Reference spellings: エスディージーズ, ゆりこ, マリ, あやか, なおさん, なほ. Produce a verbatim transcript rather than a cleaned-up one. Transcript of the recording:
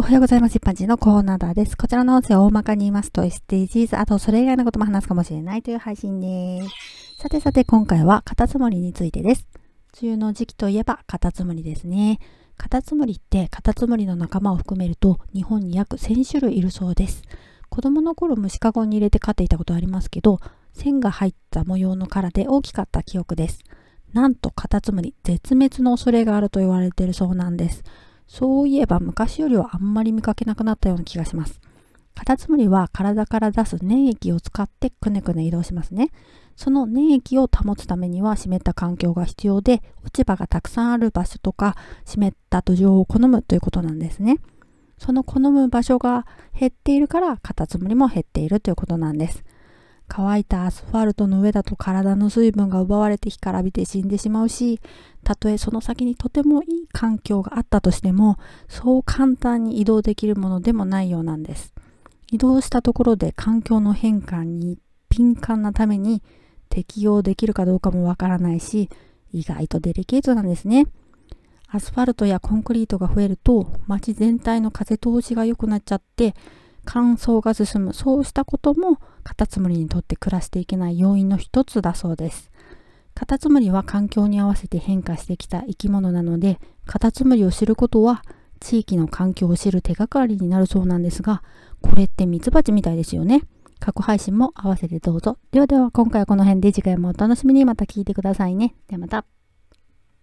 おはようございます。一般人のコーナーです。こちらの音声を大まかに言いますと エスディージーズ、あとそれ以外のことも話すかもしれないという配信です。さてさて、今回はカタツムリについてです。梅雨の時期といえばカタツムリですね。カタツムリってカタツムリの仲間を含めると日本に約せんしゅるいいるそうです。子供の頃虫かごに入れて飼っていたことはありますけど、線が入った模様の殻で大きかった記憶です。なんとカタツムリ絶滅の恐れがあると言われているそうなんです。そういえば昔よりはあんまり見かけなくなったような気がします。カタツムリは体から出す粘液を使ってくねくね移動しますね。その粘液を保つためには湿った環境が必要で、落ち葉がたくさんある場所とか湿った土壌を好むということなんですね。その好む場所が減っているからカタツムリも減っているということなんです。乾いたアスファルトの上だと体の水分が奪われて干からびて死んでしまうし、たとえその先にとてもいい環境があったとしても、そう簡単に移動できるものでもないようなんです。移動したところで環境の変化に敏感なために適応できるかどうかもわからないし、意外とデリケートなんですね。アスファルトやコンクリートが増えると、街全体の風通しが良くなっちゃって、乾燥が進む、そうしたこともカタツムリにとって暮らしていけない要因の一つだそうです。カタツムリは環境に合わせて変化してきた生き物なので、カタツムリを知ることは地域の環境を知る手がかりになるそうなんですが、これってミツバチみたいですよね。過去配信も合わせてどうぞ。ではでは、今回はこの辺で、次回もお楽しみに。また聞いてくださいね。ではまた。